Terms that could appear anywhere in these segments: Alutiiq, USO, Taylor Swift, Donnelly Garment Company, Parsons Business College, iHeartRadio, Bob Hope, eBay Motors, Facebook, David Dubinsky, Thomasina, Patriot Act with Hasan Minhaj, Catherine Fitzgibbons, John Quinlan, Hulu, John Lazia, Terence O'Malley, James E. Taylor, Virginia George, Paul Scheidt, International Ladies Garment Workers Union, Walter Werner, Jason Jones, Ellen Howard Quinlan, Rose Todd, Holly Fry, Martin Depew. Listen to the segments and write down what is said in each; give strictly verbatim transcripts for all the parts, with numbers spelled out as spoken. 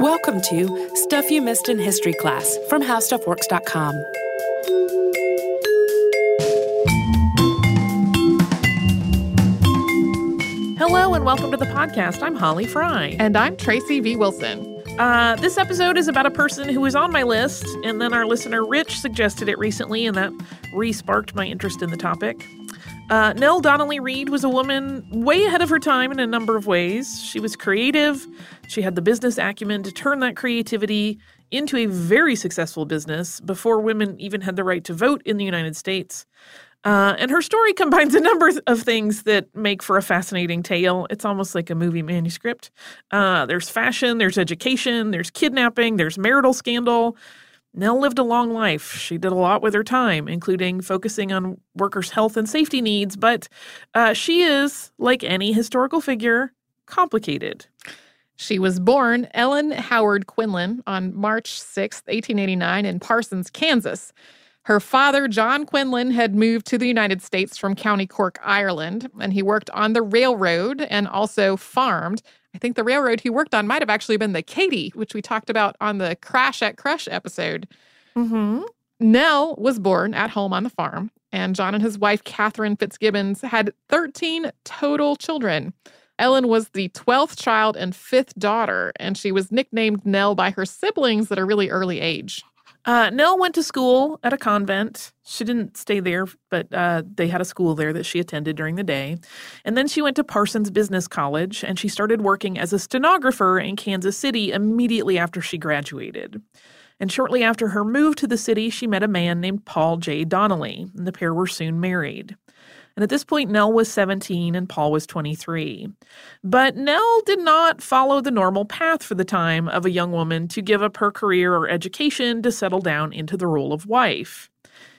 Welcome to Stuff You Missed in History Class from How Stuff Works dot com. Hello and welcome to the podcast. I'm Holly Fry. And I'm Tracy V. Wilson. Uh, this episode is about a person who was on my list, and then our listener Rich suggested it recently, and that re-sparked my interest in the topic. Uh, Nell Donnelly Reed was a woman way ahead of her time in a number of ways. She was creative. She had the business acumen to turn that creativity into a very successful business before women even had the right to vote in the United States. Uh, and her story combines a number of things that make for a fascinating tale. It's almost like a movie manuscript. Uh, there's fashion, there's education, there's kidnapping, there's marital scandal. Nell lived a long life. She did a lot with her time, including focusing on workers' health and safety needs. But uh, she is, like any historical figure, complicated. She was born Ellen Howard Quinlan on March sixth, eighteen eighty-nine, in Parsons, Kansas. Her father, John Quinlan, had moved to the United States from County Cork, Ireland, and he worked on the railroad and also farmed. I think the railroad he worked on might have actually been the Katy, which we talked about on the Crash at Crush episode. Mm-hmm. Nell was born at home on the farm, and John and his wife, Catherine Fitzgibbons, had thirteen total children. Ellen was the twelfth child and fifth daughter, and she was nicknamed Nell by her siblings at a really early age. Uh, Nell went to school at a convent. She didn't stay there, but uh, they had a school there that she attended during the day. And then she went to Parsons Business College, and she started working as a stenographer in Kansas City immediately after she graduated. And shortly after her move to the city, she met a man named Paul J. Donnelly, and the pair were soon married. And at this point, Nell was seventeen and Paul was twenty-three. But Nell did not follow the normal path for the time of a young woman to give up her career or education to settle down into the role of wife.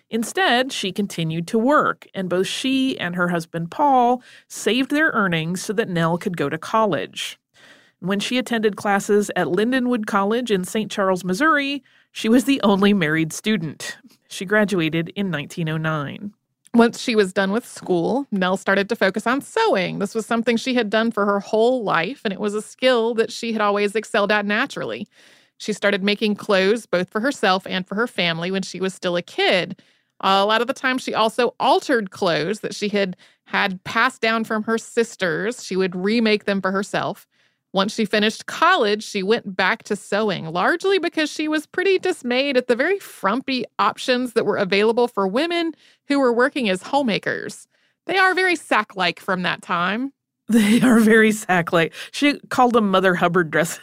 Instead, she continued to work, and both she and her husband Paul saved their earnings so that Nell could go to college. When she attended classes at Lindenwood College in Saint Charles, Missouri, she was the only married student. She graduated in nineteen oh nine. Once she was done with school, Nell started to focus on sewing. This was something she had done for her whole life, and it was a skill that she had always excelled at naturally. She started making clothes both for herself and for her family when she was still a kid. A lot of the time, she also altered clothes that she had had passed down from her sisters. She would remake them for herself. Once she finished college, she went back to sewing, largely because she was pretty dismayed at the very frumpy options that were available for women who were working as homemakers. They are very sack-like from that time. They are very sack-like. She called them Mother Hubbard dresses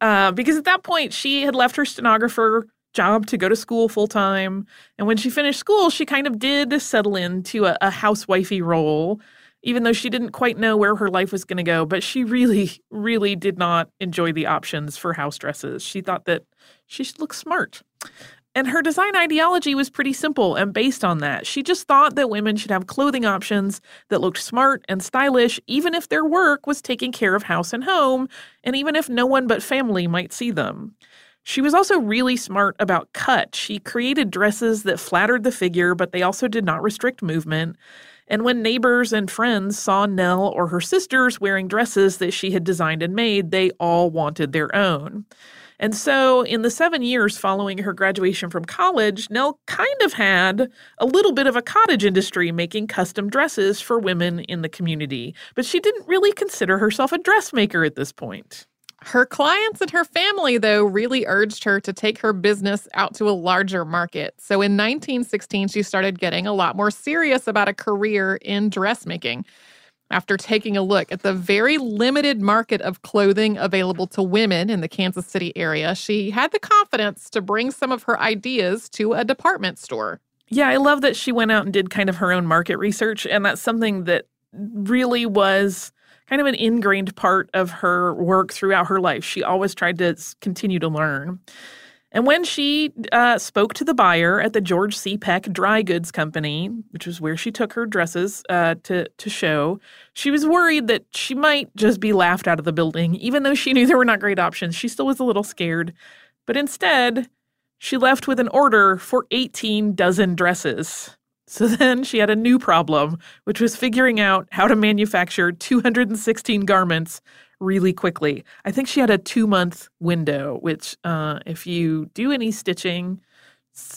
uh, because at that point, she had left her stenographer job to go to school full-time. And when she finished school, she kind of did settle into a, a housewifey role, even though she didn't quite know where her life was going to go. But she really, really did not enjoy the options for house dresses. She thought that she should look smart. And her design ideology was pretty simple and based on that. She just thought that women should have clothing options that looked smart and stylish, even if their work was taking care of house and home, and even if no one but family might see them. She was also really smart about cut. She created dresses that flattered the figure, but they also did not restrict movement. And when neighbors and friends saw Nell or her sisters wearing dresses that she had designed and made, they all wanted their own. And so in the seven years following her graduation from college, Nell kind of had a little bit of a cottage industry making custom dresses for women in the community. But she didn't really consider herself a dressmaker at this point. Her clients and her family, though, really urged her to take her business out to a larger market. So in nineteen sixteen, she started getting a lot more serious about a career in dressmaking. After taking a look at the very limited market of clothing available to women in the Kansas City area, she had the confidence to bring some of her ideas to a department store. Yeah, I love that she went out and did kind of her own market research, and that's something that really was kind of an ingrained part of her work throughout her life. She always tried to continue to learn. And when she uh, spoke to the buyer at the George C. Peck Dry Goods Company, which was where she took her dresses uh, to, to show, she was worried that she might just be laughed out of the building. Even though she knew there were not great options, she still was a little scared. But instead, she left with an order for eighteen dozen dresses. So then she had a new problem, which was figuring out how to manufacture two hundred sixteen garments really quickly. I think she had a two-month window, which uh, if you do any stitching,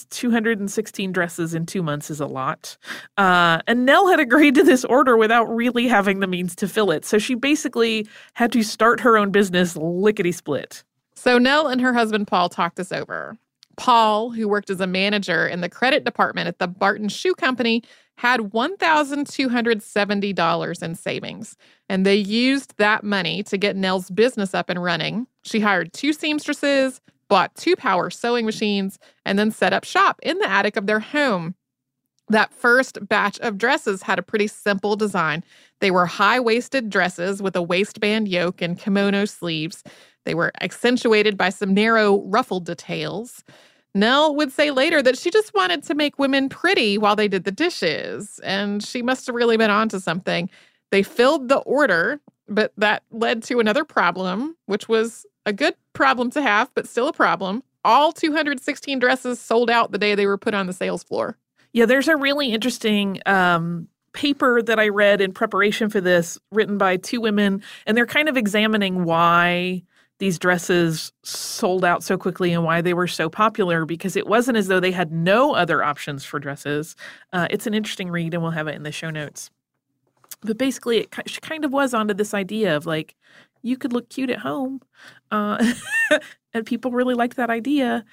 two hundred sixteen dresses in two months is a lot. Uh, and Nell had agreed to this order without really having the means to fill it. So she basically had to start her own business lickety-split. So Nell and her husband, Paul, talked this over. Paul, who worked as a manager in the credit department at the Barton Shoe Company, had one thousand two hundred seventy dollars in savings, and they used that money to get Nell's business up and running. She hired two seamstresses, bought two power sewing machines, and then set up shop in the attic of their home. That first batch of dresses had a pretty simple design. They were high-waisted dresses with a waistband yoke and kimono sleeves. They were accentuated by some narrow, ruffled details. Nell would say later that she just wanted to make women pretty while they did the dishes, and she must have really been onto something. They filled the order, but that led to another problem, which was a good problem to have, but still a problem. All two hundred sixteen dresses sold out the day they were put on the sales floor. Yeah, there's a really interesting um paper that I read in preparation for this, written by two women, and they're kind of examining why these dresses sold out so quickly and why they were so popular, because it wasn't as though they had no other options for dresses. Uh, it's an interesting read, and we'll have it in the show notes. But basically, it she kind of was onto this idea of, like, you could look cute at home. Uh, and people really liked that idea.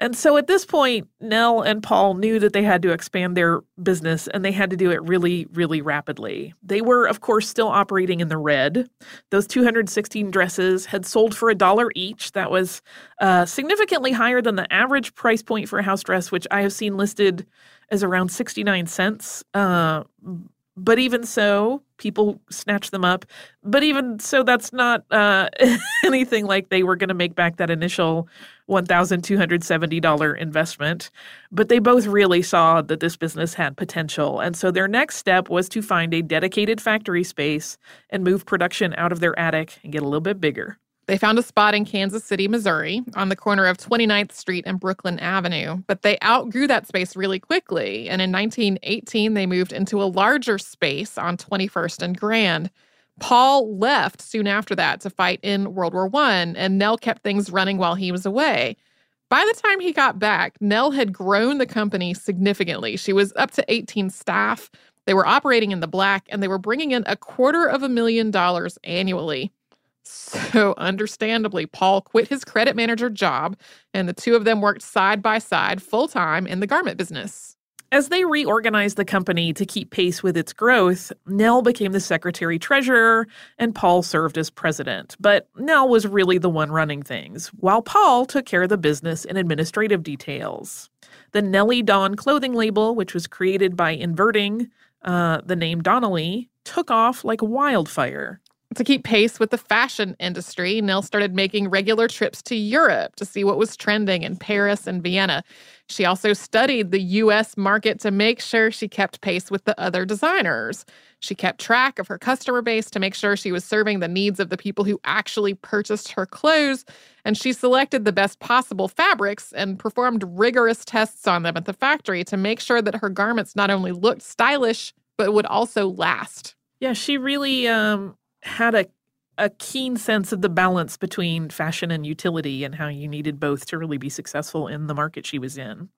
And so at this point, Nell and Paul knew that they had to expand their business, and they had to do it really, really rapidly. They were, of course, still operating in the red. Those two hundred sixteen dresses had sold for a dollar each. That was uh, significantly higher than the average price point for a house dress, which I have seen listed as around sixty-nine cents. Uh, but even so, people snatched them up. But even so, that's not uh, anything like they were going to make back that initial one thousand two hundred seventy dollars investment. But they both really saw that this business had potential. And so their next step was to find a dedicated factory space and move production out of their attic and get a little bit bigger. They found a spot in Kansas City, Missouri, on the corner of twenty-ninth Street and Brooklyn Avenue, but they outgrew that space really quickly, and in nineteen eighteen, they moved into a larger space on twenty-first and Grand. Paul left soon after that to fight in World War One, and Nell kept things running while he was away. By the time he got back, Nell had grown the company significantly. She was up to eighteen staff, they were operating in the black, and they were bringing in a quarter of a million dollars annually. So understandably, Paul quit his credit manager job, and the two of them worked side by side full-time in the garment business. As they reorganized the company to keep pace with its growth, Nell became the secretary-treasurer, and Paul served as president. But Nell was really the one running things, while Paul took care of the business and administrative details. The Nellie Don clothing label, which was created by inverting uh, the name Donnelly, took off like wildfire. To keep pace with the fashion industry, Nell started making regular trips to Europe to see what was trending in Paris and Vienna. She also studied the U S market to make sure she kept pace with the other designers. She kept track of her customer base to make sure she was serving the needs of the people who actually purchased her clothes, and she selected the best possible fabrics and performed rigorous tests on them at the factory to make sure that her garments not only looked stylish, but would also last. Yeah, she really... um had a a keen sense of the balance between fashion and utility and how you needed both to really be successful in the market she was in.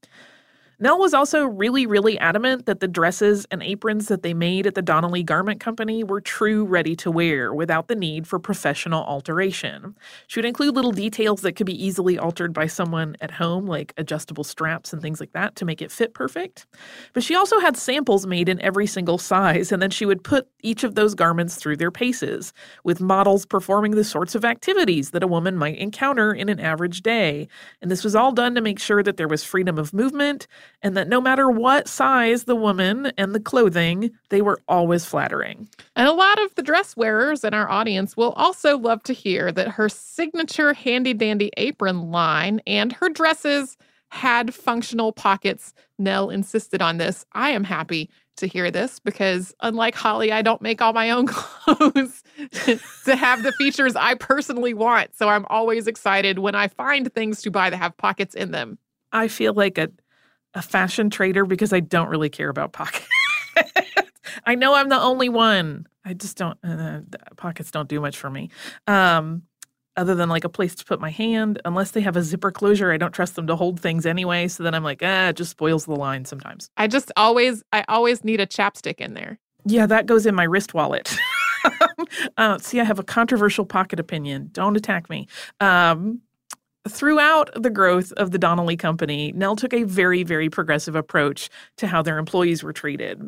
Nell was also really, really adamant that the dresses and aprons that they made at the Donnelly Garment Company were true ready-to-wear without the need for professional alteration. She would include little details that could be easily altered by someone at home, like adjustable straps and things like that, to make it fit perfect. But she also had samples made in every single size, and then she would put each of those garments through their paces, with models performing the sorts of activities that a woman might encounter in an average day. And this was all done to make sure that there was freedom of movement, and that no matter what size the woman and the clothing, they were always flattering. And a lot of the dress wearers in our audience will also love to hear that her signature handy-dandy apron line and her dresses had functional pockets. Nell insisted on this. I am happy to hear this because, unlike Holly, I don't make all my own clothes to have the features I personally want. So I'm always excited when I find things to buy that have pockets in them. I feel like a... a fashion trader because I don't really care about pockets. I know I'm the only one. I just don't, uh, pockets don't do much for me. Um, other than like a place to put my hand, unless they have a zipper closure, I don't trust them to hold things anyway. So then I'm like, ah, it just spoils the line sometimes. I just always, I always need a chapstick in there. Yeah, that goes in my wrist wallet. uh, see, I have a controversial pocket opinion. Don't attack me. Um, Throughout the growth of the Donnelly Company, Nell took a very, very progressive approach to how their employees were treated.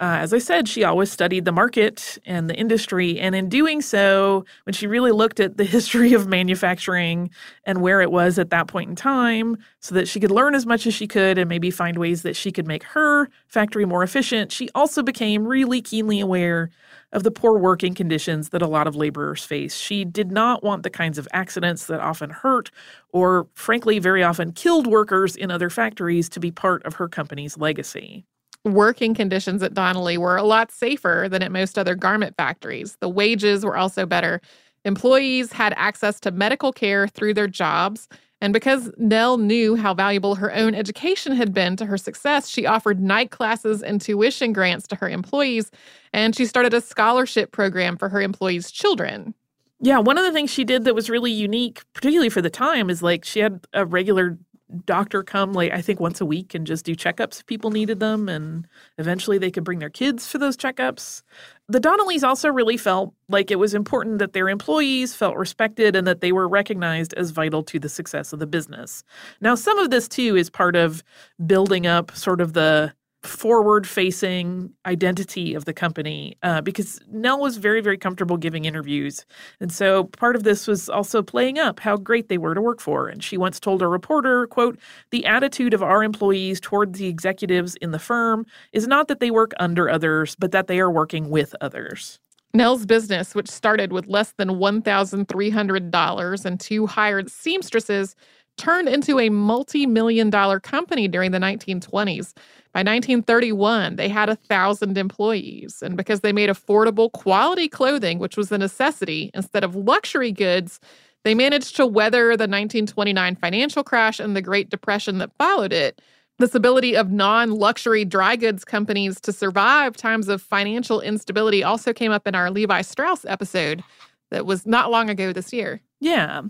Uh, as I said, she always studied the market and the industry, and in doing so, when she really looked at the history of manufacturing and where it was at that point in time, so that she could learn as much as she could and maybe find ways that she could make her factory more efficient, she also became really keenly aware of the poor working conditions that a lot of laborers face. She did not want the kinds of accidents that often hurt or, frankly, very often killed workers in other factories to be part of her company's legacy. Working conditions at Donnelly were a lot safer than at most other garment factories. The wages were also better. Employees had access to medical care through their jobs. And because Nell knew how valuable her own education had been to her success, she offered night classes and tuition grants to her employees, and she started a scholarship program for her employees' children. Yeah, one of the things she did that was really unique, particularly for the time, is like she had a regular doctor come, like I think once a week, and just do checkups if people needed them, and eventually they could bring their kids for those checkups. The Donnellys also really felt like it was important that their employees felt respected and that they were recognized as vital to the success of the business. Now, some of this, too, is part of building up sort of the forward-facing identity of the company uh, because Nell was very, very comfortable giving interviews. And so part of this was also playing up how great they were to work for. And she once told a reporter, quote, "The attitude of our employees toward the executives in the firm is not that they work under others, but that they are working with others." Nell's business, which started with less than one thousand three hundred dollars and two hired seamstresses, turned into a multi-million dollar company during the nineteen twenties. By nineteen thirty-one, they had one thousand employees. And because they made affordable, quality clothing, which was a necessity, instead of luxury goods, they managed to weather the nineteen twenty-nine financial crash and the Great Depression that followed it. This ability of non-luxury dry goods companies to survive times of financial instability also came up in our Levi Strauss episode that was not long ago this year. Yeah.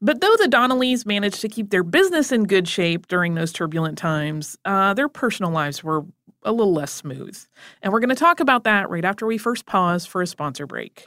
But though the Donnellys managed to keep their business in good shape during those turbulent times, uh, their personal lives were a little less smooth. And we're going to talk about that right after we first pause for a sponsor break.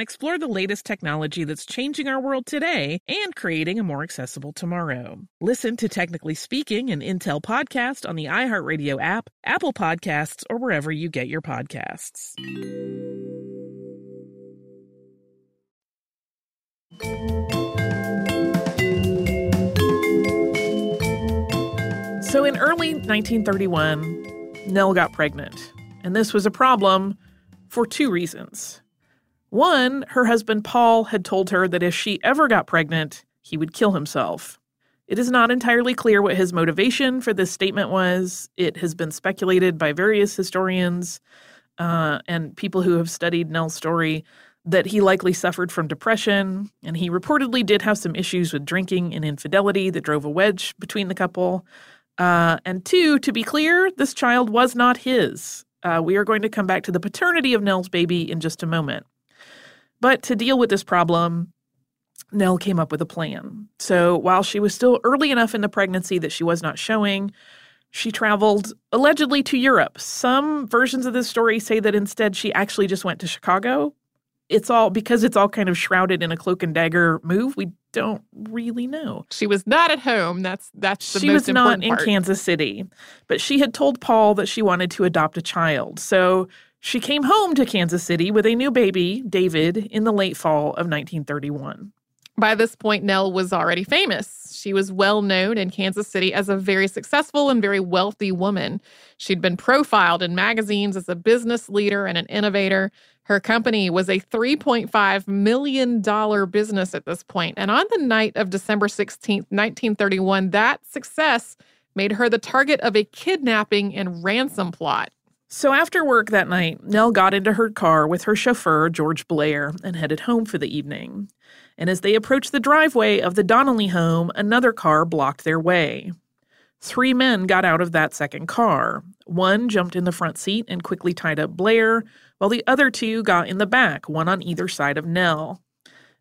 explore the latest technology that's changing our world today and creating a more accessible tomorrow. Listen to Technically Speaking, an Intel podcast on the iHeartRadio app, Apple Podcasts, or wherever you get your podcasts. So in early nineteen thirty-one, Nell got pregnant, and this was a problem for two reasons. One, her husband Paul had told her that if she ever got pregnant, he would kill himself. It is not entirely clear what his motivation for this statement was. It has been speculated by various historians uh, and people who have studied Nell's story that he likely suffered from depression, and he reportedly did have some issues with drinking and infidelity that drove a wedge between the couple. Uh, and two, to be clear, this child was not his. Uh, we are going to come back to the paternity of Nell's baby in just a moment. But to deal with this problem, Nell came up with a plan. So while she was still early enough in the pregnancy that she was not showing, she traveled allegedly to Europe. Some versions of this story say that instead she actually just went to Chicago. It's all because it's all kind of shrouded in a cloak and dagger move. We don't really know. She was not at home. That's that's the most important part. She was not in Kansas City, but she had told Paul that she wanted to adopt a child. So she came home to Kansas City with a new baby, David, in the late fall of nineteen thirty-one. By this point, Nell was already famous. She was well known in Kansas City as a very successful and very wealthy woman. She'd been profiled in magazines as a business leader and an innovator. Her company was a three point five million dollars business at this point. And on the night of December sixteenth, nineteen thirty-one, that success made her the target of a kidnapping and ransom plot. So after work that night, Nell got into her car with her chauffeur, George Blair, and headed home for the evening. And as they approached the driveway of the Donnelly home, another car blocked their way. Three men got out of that second car. One jumped in the front seat and quickly tied up Blair, while the other two got in the back, one on either side of Nell.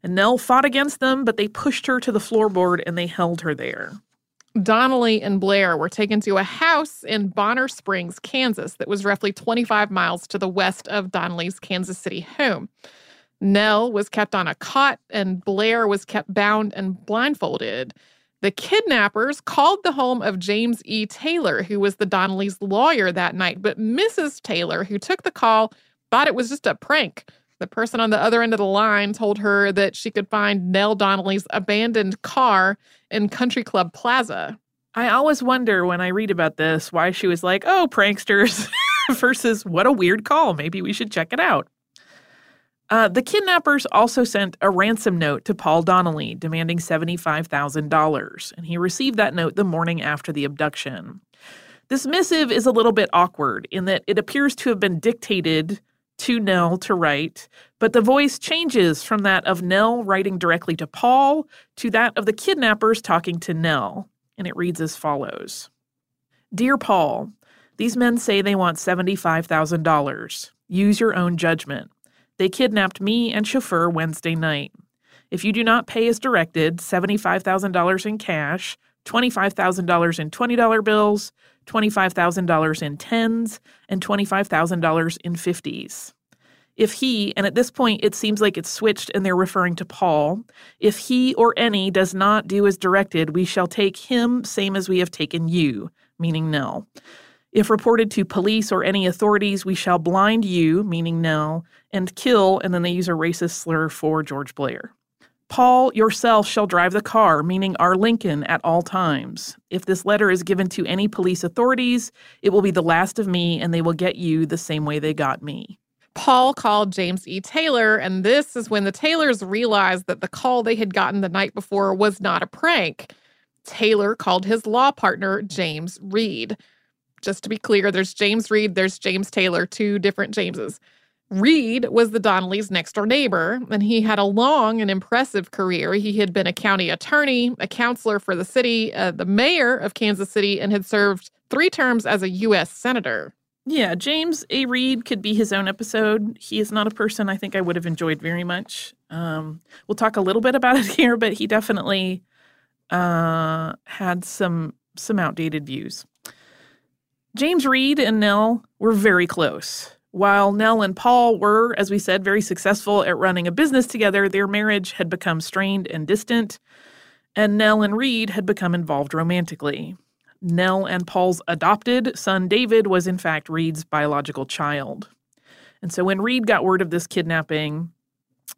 And Nell fought against them, but they pushed her to the floorboard and they held her there. Donnelly and Blair were taken to a house in Bonner Springs, Kansas, that was roughly twenty-five miles to the west of Donnelly's Kansas City home. Nell was kept on a cot, and Blair was kept bound and blindfolded. The kidnappers called the home of James E. Taylor, who was the Donnellys' lawyer that night, but Missus Taylor, who took the call, thought it was just a prank. The person on the other end of the line told her that she could find Nell Donnelly's abandoned car in Country Club Plaza. I always wonder when I read about this why she was like, oh, pranksters, versus what a weird call. Maybe we should check it out. Uh, the kidnappers also sent a ransom note to Paul Donnelly demanding seventy-five thousand dollars, and he received that note the morning after the abduction. This missive is a little bit awkward in that it appears to have been dictated to Nell to write, but the voice changes from that of Nell writing directly to Paul to that of the kidnappers talking to Nell, and it reads as follows. Dear Paul, these men say they want seventy-five thousand dollars. Use your own judgment. They kidnapped me and chauffeur Wednesday night. If you do not pay as directed, seventy-five thousand dollars in cash, twenty-five thousand dollars in twenty dollar bills, twenty-five thousand dollars in tens, and twenty-five thousand dollars in fifties. If he, and at this point it seems like it's switched and they're referring to Paul, if he or any does not do as directed, we shall take him same as we have taken you, meaning Nell. If reported to police or any authorities, we shall blind you, meaning Nell, and kill, and then they use a racist slur for George Blair. Paul, yourself shall drive the car, meaning our Lincoln, at all times. If this letter is given to any police authorities, it will be the last of me, and they will get you the same way they got me. Paul called James E. Taylor, and this is when the Taylors realized that the call they had gotten the night before was not a prank. Taylor called his law partner, James Reed. Just to be clear, there's James Reed, there's James Taylor, two different Jameses. Reed was the Donnellys' next-door neighbor, and he had a long and impressive career. He had been a county attorney, a counselor for the city, uh, the mayor of Kansas City, and had served three terms as a U S senator. Yeah, James A. Reed could be his own episode. He is not a person I think I would have enjoyed very much. Um, we'll talk a little bit about it here, but he definitely uh, had some some outdated views. James Reed and Nell were very close. While Nell and Paul were, as we said, very successful at running a business together, their marriage had become strained and distant, and Nell and Reed had become involved romantically. Nell and Paul's adopted son David was, in fact, Reed's biological child. And so when Reed got word of this kidnapping,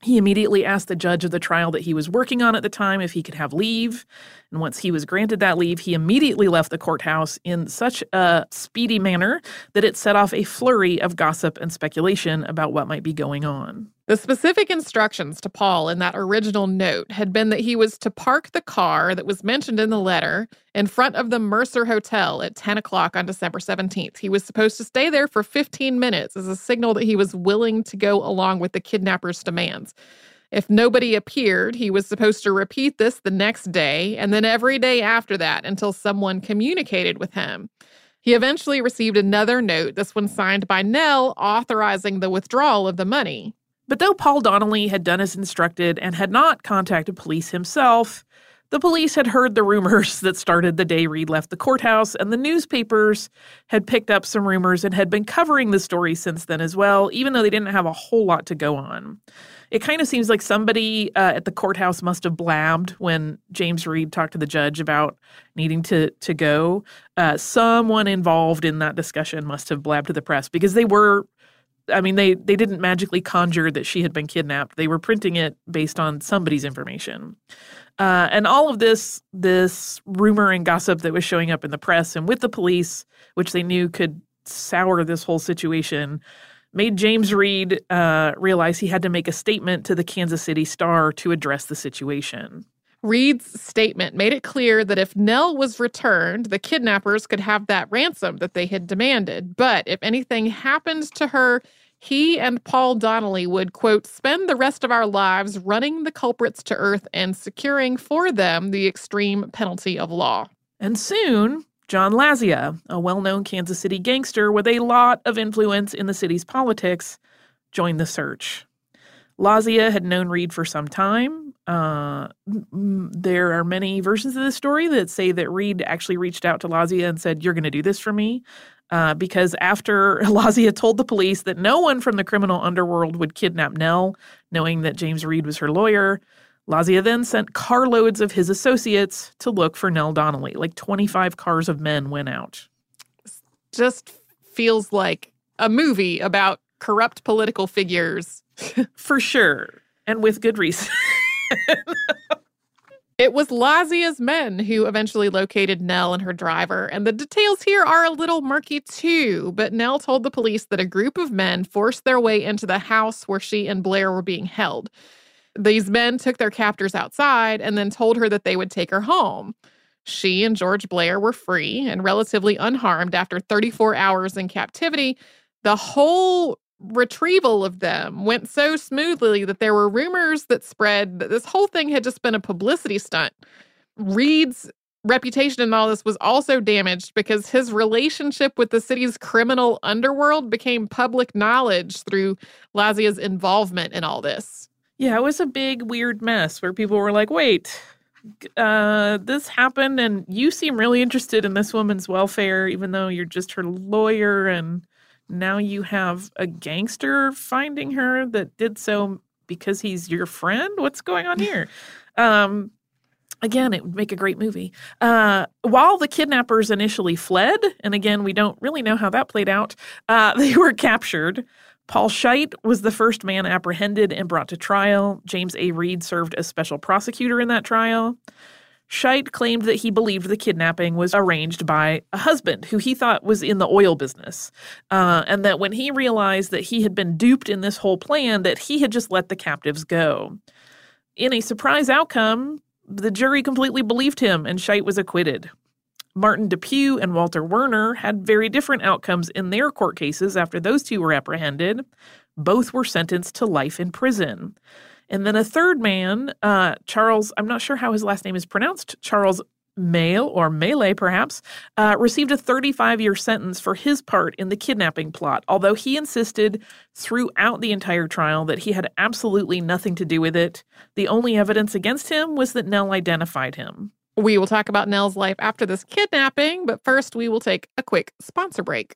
he immediately asked the judge of the trial that he was working on at the time if he could have leave. And once he was granted that leave, he immediately left the courthouse in such a speedy manner that it set off a flurry of gossip and speculation about what might be going on. The specific instructions to Paul in that original note had been that he was to park the car that was mentioned in the letter in front of the Mercer Hotel at ten o'clock on December seventeenth. He was supposed to stay there for fifteen minutes as a signal that he was willing to go along with the kidnappers' demands. If nobody appeared, he was supposed to repeat this the next day and then every day after that until someone communicated with him. He eventually received another note, this one signed by Nell, authorizing the withdrawal of the money. But though Paul Donnelly had done as instructed and had not contacted police himself, the police had heard the rumors that started the day Reed left the courthouse, and the newspapers had picked up some rumors and had been covering the story since then as well, even though they didn't have a whole lot to go on. It kind of seems like somebody uh, at the courthouse must have blabbed when James Reed talked to the judge about needing to, to go. Uh, someone involved in that discussion must have blabbed to the press because they were... I mean, they, they didn't magically conjure that she had been kidnapped. They were printing it based on somebody's information. Uh, and all of this, this rumor and gossip that was showing up in the press and with the police, which they knew could sour this whole situation, made James Reed uh, realize he had to make a statement to the Kansas City Star to address the situation. Reed's statement made it clear that if Nell was returned, the kidnappers could have that ransom that they had demanded. But if anything happened to her, he and Paul Donnelly would, quote, spend the rest of our lives running the culprits to earth and securing for them the extreme penalty of law. And soon, John Lazia, a well-known Kansas City gangster with a lot of influence in the city's politics, joined the search. Lazia had known Reed for some time. Uh, there are many versions of this story that say that Reed actually reached out to Lazia and said, you're going to do this for me. Uh, because after Lazia told the police that no one from the criminal underworld would kidnap Nell, knowing that James Reed was her lawyer, Lazia then sent carloads of his associates to look for Nell Donnelly. Like twenty-five cars of men went out. Just feels like a movie about corrupt political figures. For sure. And with good reason. It was Lazia's men who eventually located Nell and her driver, and the details here are a little murky too, but Nell told the police that a group of men forced their way into the house where she and Blair were being held. These men took their captors outside and then told her that they would take her home. She and George Blair were free and relatively unharmed after thirty-four hours in captivity. The whole retrieval of them went so smoothly that there were rumors that spread that this whole thing had just been a publicity stunt. Reed's reputation in all this was also damaged because his relationship with the city's criminal underworld became public knowledge through Lazia's involvement in all this. Yeah, it was a big, weird mess where people were like, wait, uh, this happened and you seem really interested in this woman's welfare, even though you're just her lawyer, and now you have a gangster finding her that did so because he's your friend? What's going on here? Um, again, it would make a great movie. Uh, while the kidnappers initially fled, and again, we don't really know how that played out, uh, they were captured. Paul Scheidt was the first man apprehended and brought to trial. James A. Reed served as special prosecutor in that trial. Scheidt claimed that he believed the kidnapping was arranged by a husband who he thought was in the oil business, uh, and that when he realized that he had been duped in this whole plan, that he had just let the captives go. In a surprise outcome, the jury completely believed him, and Scheidt was acquitted. Martin Depew and Walter Werner had very different outcomes in their court cases after those two were apprehended. Both were sentenced to life in prison. And then a third man, uh, Charles, I'm not sure how his last name is pronounced, Charles Male or Melee perhaps, uh, received a thirty-five year sentence for his part in the kidnapping plot, although he insisted throughout the entire trial that he had absolutely nothing to do with it. The only evidence against him was that Nell identified him. We will talk about Nell's life after this kidnapping, but first we will take a quick sponsor break.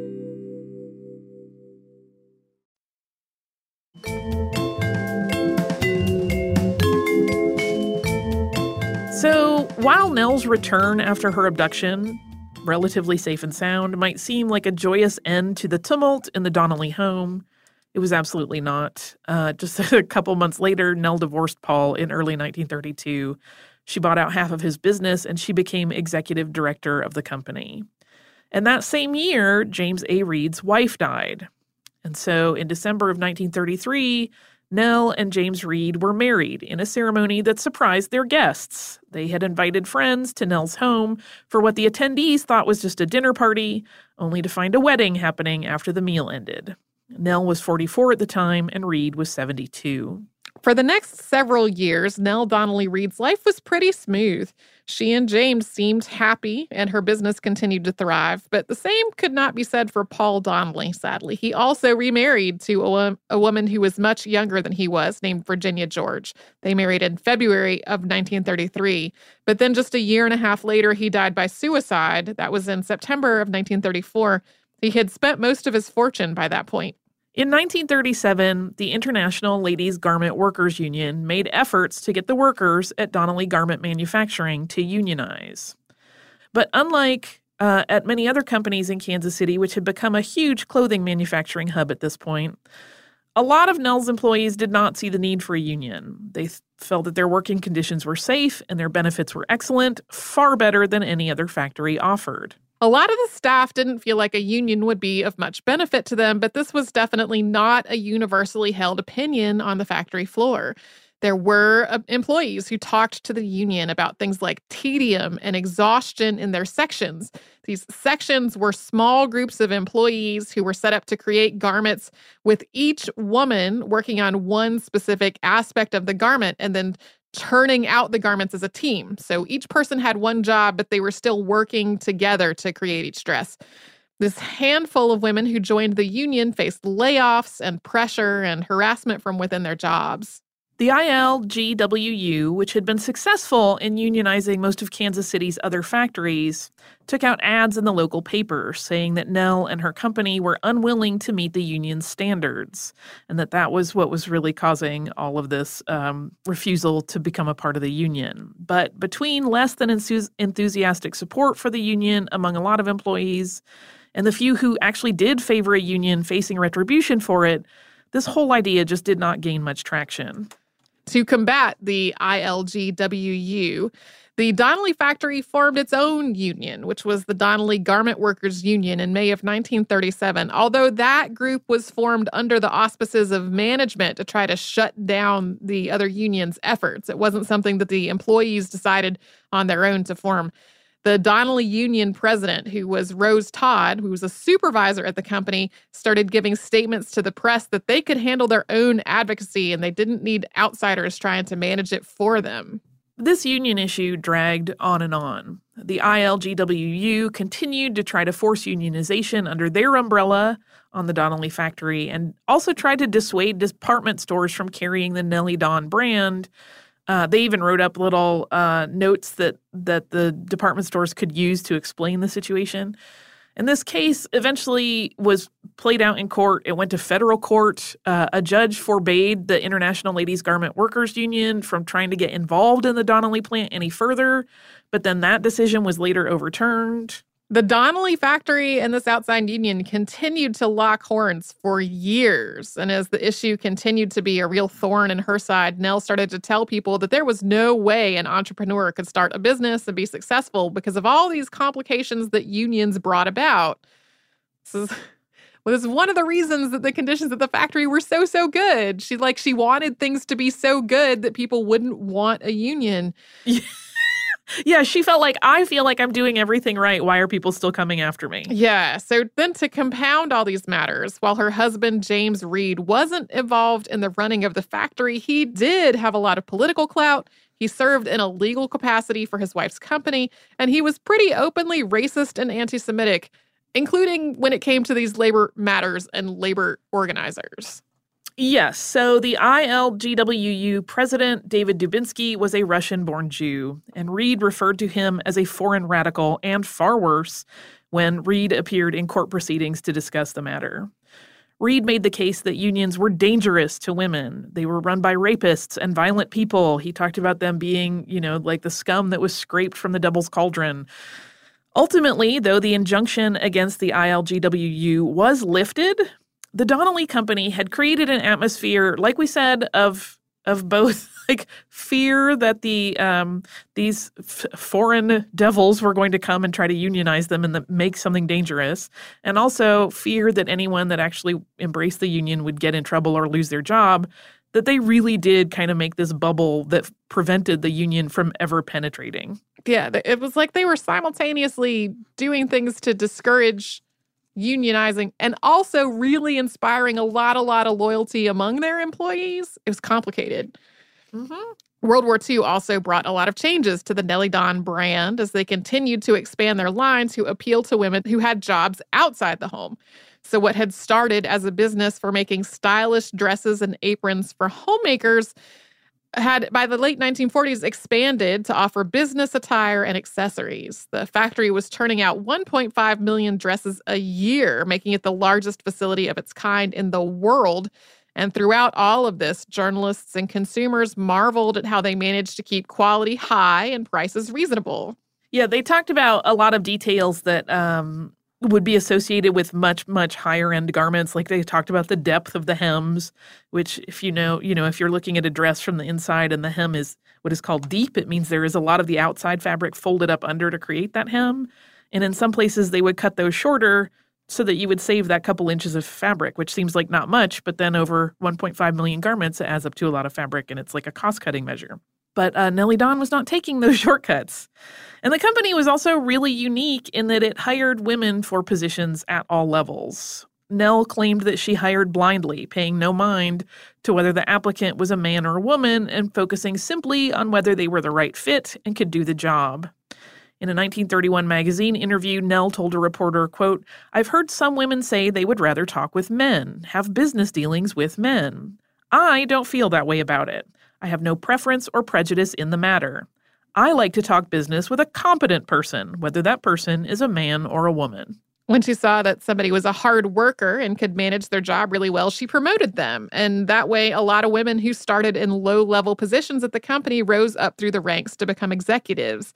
So, while Nell's return after her abduction, relatively safe and sound, might seem like a joyous end to the tumult in the Donnelly home, it was absolutely not. Uh, just a couple months later, Nell divorced Paul in early nineteen thirty-two. She bought out half of his business, and she became executive director of the company. And that same year, James A. Reed's wife died. And so, in December of nineteen thirty-three, Nell and James Reed were married in a ceremony that surprised their guests. They had invited friends to Nell's home for what the attendees thought was just a dinner party, only to find a wedding happening after the meal ended. Nell was forty-four at the time, and Reed was seventy-two. For the next several years, Nell Donnelly Reed's life was pretty smooth. She and James seemed happy, and her business continued to thrive. But the same could not be said for Paul Donnelly, sadly. He also remarried to a, a woman who was much younger than he was, named Virginia George. They married in February of nineteen thirty-three. But then just a year and a half later, he died by suicide. That was in September of nineteen thirty-four. He had spent most of his fortune by that point. In nineteen thirty-seven, the International Ladies Garment Workers Union made efforts to get the workers at Donnelly Garment Manufacturing to unionize. But unlike uh, at many other companies in Kansas City, which had become a huge clothing manufacturing hub at this point, a lot of Nell's employees did not see the need for a union. They th- felt that their working conditions were safe and their benefits were excellent, far better than any other factory offered. A lot of the staff didn't feel like a union would be of much benefit to them, but this was definitely not a universally held opinion on the factory floor. There were uh, employees who talked to the union about things like tedium and exhaustion in their sections. These sections were small groups of employees who were set up to create garments, with each woman working on one specific aspect of the garment and then turning out the garments as a team. So each person had one job, but they were still working together to create each dress. This handful of women who joined the union faced layoffs and pressure and harassment from within their jobs. The I L G W U, which had been successful in unionizing most of Kansas City's other factories, took out ads in the local paper saying that Nell and her company were unwilling to meet the union standards, and that that was what was really causing all of this um, refusal to become a part of the union. But between less than enthus- enthusiastic support for the union among a lot of employees and the few who actually did favor a union facing retribution for it, this whole idea just did not gain much traction. To combat the I L G W U, the Donnelly factory formed its own union, which was the Donnelly Garment Workers Union in May of nineteen thirty-seven, although that group was formed under the auspices of management to try to shut down the other union's efforts. It wasn't something that the employees decided on their own to form. The Donnelly Union president, who was Rose Todd, who was a supervisor at the company, started giving statements to the press that they could handle their own advocacy and they didn't need outsiders trying to manage it for them. This union issue dragged on and on. The I L G W U continued to try to force unionization under their umbrella on the Donnelly factory and also tried to dissuade department stores from carrying the Nellie Don brand. Uh, they even wrote up little uh, notes that, that the department stores could use to explain the situation. And this case eventually was played out in court. It went to federal court. Uh, a judge forbade the International Ladies Garment Workers Union from trying to get involved in the Donnelly plant any further. But then that decision was later overturned. The Donnelly factory and this outside union continued to lock horns for years. And as the issue continued to be a real thorn in her side, Nell started to tell people that there was no way an entrepreneur could start a business and be successful because of all these complications that unions brought about. This is, well, this is one of the reasons that the conditions at the factory were so, so good. She, like, she wanted things to be so good that people wouldn't want a union. Yeah. Yeah, she felt like, I feel like I'm doing everything right. Why are people still coming after me? Yeah, so then to compound all these matters, while her husband, James Reed, wasn't involved in the running of the factory, he did have a lot of political clout. He served in a legal capacity for his wife's company, and he was pretty openly racist and anti-Semitic, including when it came to these labor matters and labor organizers. Yes, so the I L G W U president, David Dubinsky, was a Russian-born Jew, and Reed referred to him as a foreign radical, and far worse, when Reed appeared in court proceedings to discuss the matter. Reed made the case that unions were dangerous to women. They were run by rapists and violent people. He talked about them being, you know, like the scum that was scraped from the devil's cauldron. Ultimately, though, the injunction against the I L G W U was lifted. The Donnelly Company had created an atmosphere, like we said, of of both like fear that the um, these f- foreign devils were going to come and try to unionize them and the, make something dangerous, and also fear that anyone that actually embraced the union would get in trouble or lose their job, that they really did kind of make this bubble that f- prevented the union from ever penetrating. Yeah, it was like they were simultaneously doing things to discourage unionizing and also really inspiring a lot, a lot of loyalty among their employees. It was complicated. Mm-hmm. World War Two also brought a lot of changes to the Nellie Don brand as they continued to expand their line to appeal to women who had jobs outside the home. So what had started as a business for making stylish dresses and aprons for homemakers had, by the late nineteen forties, expanded to offer business attire and accessories. The factory was turning out one point five million dresses a year, making it the largest facility of its kind in the world. And throughout all of this, journalists and consumers marveled at how they managed to keep quality high and prices reasonable. Yeah, they talked about a lot of details that um, would be associated with much, much higher-end garments. Like they talked about the depth of the hems, which if you know, you know, if you're looking at a dress from the inside and the hem is what is called deep, it means there is a lot of the outside fabric folded up under to create that hem. And in some places, they would cut those shorter so that you would save that couple inches of fabric, which seems like not much, but then over one point five million garments, it adds up to a lot of fabric, and it's like a cost-cutting measure. But uh, Nellie Don was not taking those shortcuts. And the company was also really unique in that it hired women for positions at all levels. Nell claimed that she hired blindly, paying no mind to whether the applicant was a man or a woman, and focusing simply on whether they were the right fit and could do the job. In a nineteen thirty-one magazine interview, Nell told a reporter, quote, "I've heard some women say they would rather talk with men, have business dealings with men. I don't feel that way about it. I have no preference or prejudice in the matter. I like to talk business with a competent person, whether that person is a man or a woman." When she saw that somebody was a hard worker and could manage their job really well, she promoted them. And that way, a lot of women who started in low-level positions at the company rose up through the ranks to become executives.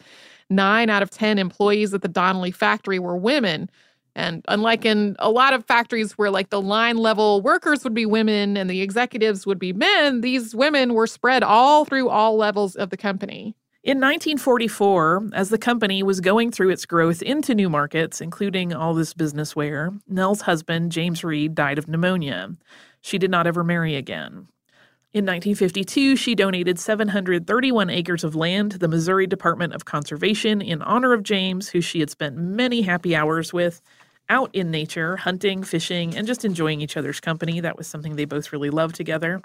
Nine out of ten employees at the Donnelly factory were women. And unlike in a lot of factories where, like, the line-level workers would be women and the executives would be men, these women were spread all through all levels of the company. In nineteen forty-four, as the company was going through its growth into new markets, including all this business wear, Nell's husband, James Reed, died of pneumonia. She did not ever marry again. In nineteen fifty-two, she donated seven hundred thirty-one acres of land to the Missouri Department of Conservation in honor of James, who she had spent many happy hours with out in nature, hunting, fishing, and just enjoying each other's company. That was something they both really loved together.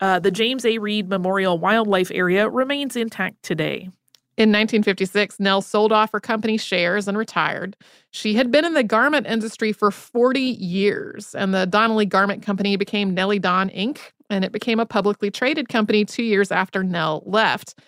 Uh, the James A. Reed Memorial Wildlife Area remains intact today. In nineteen fifty-six, Nell sold off her company shares and retired. She had been in the garment industry for forty years, and the Donnelly Garment Company became Nellie Don Incorporated, and it became a publicly traded company two years after Nell left.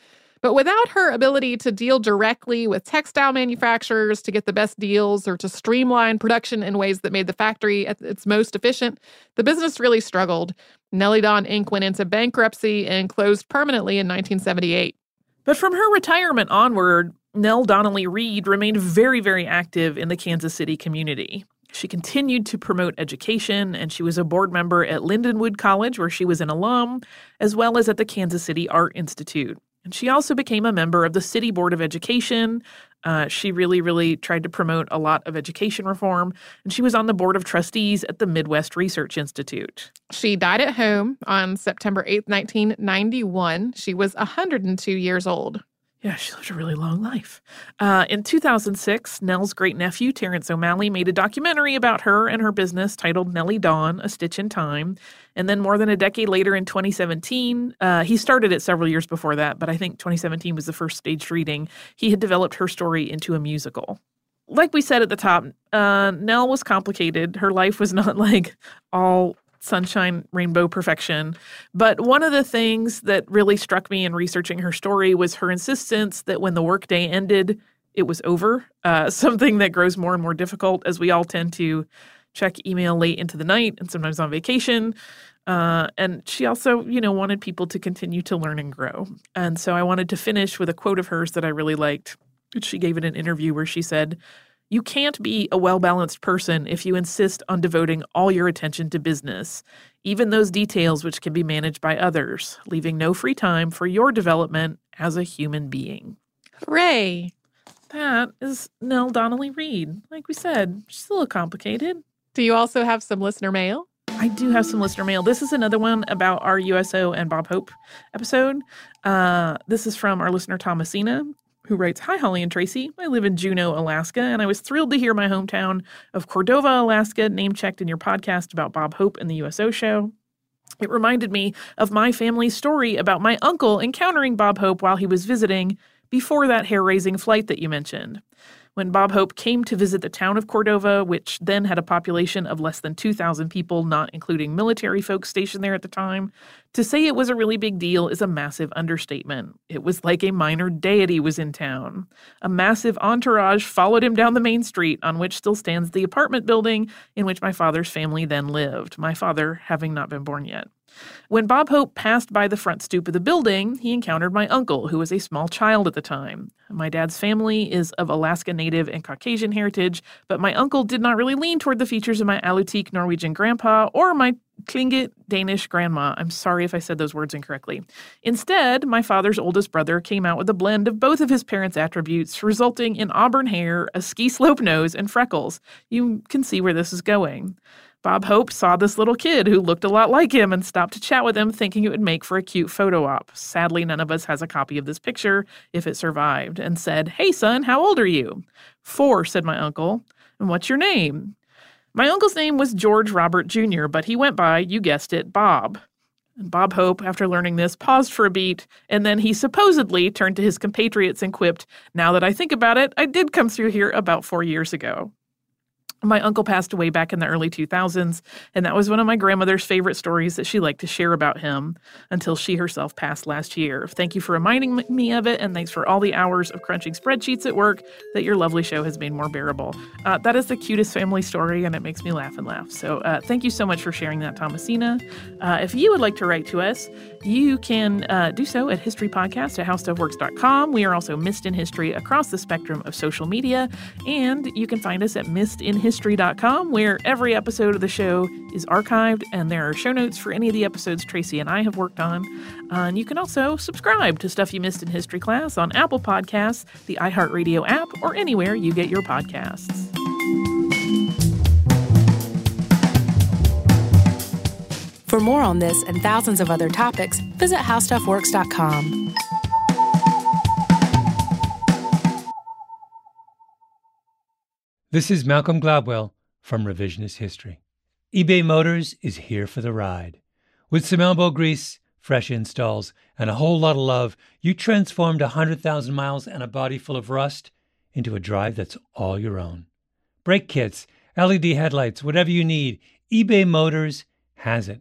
But without her ability to deal directly with textile manufacturers to get the best deals or to streamline production in ways that made the factory at its most efficient, the business really struggled. Nellie Don Incorporated went into bankruptcy and closed permanently in nineteen seventy-eight. But from her retirement onward, Nell Donnelly Reed remained very, very active in the Kansas City community. She continued to promote education, and she was a board member at Lindenwood College, where she was an alum, as well as at the Kansas City Art Institute. And she also became a member of the City Board of Education. Uh, she really, really tried to promote a lot of education reform, and she was on the Board of Trustees at the Midwest Research Institute. She died at home on September eighth, nineteen ninety-one. She was one hundred two years old. Yeah, she lived a really long life. Uh, in two thousand six, Nell's great-nephew, Terence O'Malley, made a documentary about her and her business titled Nellie Don, A Stitch in Time. And then more than a decade later in twenty seventeen, uh, he started it several years before that, but I think twenty seventeen was the first staged reading. He had developed her story into a musical. Like we said at the top, uh, Nell was complicated. Her life was not like all sunshine, rainbow perfection. But one of the things that really struck me in researching her story was her insistence that when the workday ended, it was over, uh, something that grows more and more difficult as we all tend to check email late into the night and sometimes on vacation. Uh, and she also, you know, wanted people to continue to learn and grow. And so I wanted to finish with a quote of hers that I really liked. She gave it an interview where she said, "You can't be a well-balanced person if you insist on devoting all your attention to business, even those details which can be managed by others, leaving no free time for your development as a human being." Hooray! That is Nell Donnelly Reed. Like we said, she's a little complicated. Do you also have some listener mail? I do have some listener mail. This is another one about our U S O and Bob Hope episode. Uh, this is from our listener Thomasina, who writes, "Hi, Holly and Tracy. I live in Juneau, Alaska, and I was thrilled to hear my hometown of Cordova, Alaska, name-checked in your podcast about Bob Hope and the U S O show. It reminded me of my family's story about my uncle encountering Bob Hope while he was visiting before that hair-raising flight that you mentioned. When Bob Hope came to visit the town of Cordova, which then had a population of less than two thousand people, not including military folks stationed there at the time, to say it was a really big deal is a massive understatement. It was like a minor deity was in town. A massive entourage followed him down the main street, on which still stands the apartment building in which my father's family then lived, my father having not been born yet. When Bob Hope passed by the front stoop of the building, he encountered my uncle, who was a small child at the time. My dad's family is of Alaska Native and Caucasian heritage, but my uncle did not really lean toward the features of my Alutiiq Norwegian grandpa or my Klingit Danish grandma. I'm sorry if I said those words incorrectly. Instead, my father's oldest brother came out with a blend of both of his parents' attributes, resulting in auburn hair, a ski slope nose, and freckles. You can see where this is going. Bob Hope saw this little kid who looked a lot like him and stopped to chat with him, thinking it would make for a cute photo op. Sadly, none of us has a copy of this picture, if it survived, and said, "Hey, son, how old are you?" "Four," said my uncle. "And what's your name?" My uncle's name was George Robert Junior, but he went by, you guessed it, Bob. And Bob Hope, after learning this, paused for a beat, and then he supposedly turned to his compatriots and quipped, "Now that I think about it, I did come through here about four years ago." My uncle passed away back in the early two thousands, and that was one of my grandmother's favorite stories that she liked to share about him until she herself passed last year. Thank you for reminding me of it, and thanks for all the hours of crunching spreadsheets at work that your lovely show has made more bearable. Uh, that is the cutest family story, and it makes me laugh and laugh. So uh, thank you so much for sharing that, Thomasina. Uh, if you would like to write to us, you can uh, do so at historypodcast at howstuffworks dot com. We are also Missed in History across the spectrum of social media, and you can find us at missed in history dot com, where every episode of the show is archived, and there are show notes for any of the episodes Tracy and I have worked on. Uh, and you can also subscribe to Stuff You Missed in History Class on Apple Podcasts, the iHeartRadio app, or anywhere you get your podcasts. For more on this and thousands of other topics, visit how stuff works dot com. This is Malcolm Gladwell from Revisionist History. eBay Motors is here for the ride. With some elbow grease, fresh installs, and a whole lot of love, you transformed one hundred thousand miles and a body full of rust into a drive that's all your own. Brake kits, L E D headlights, whatever you need, eBay Motors has it.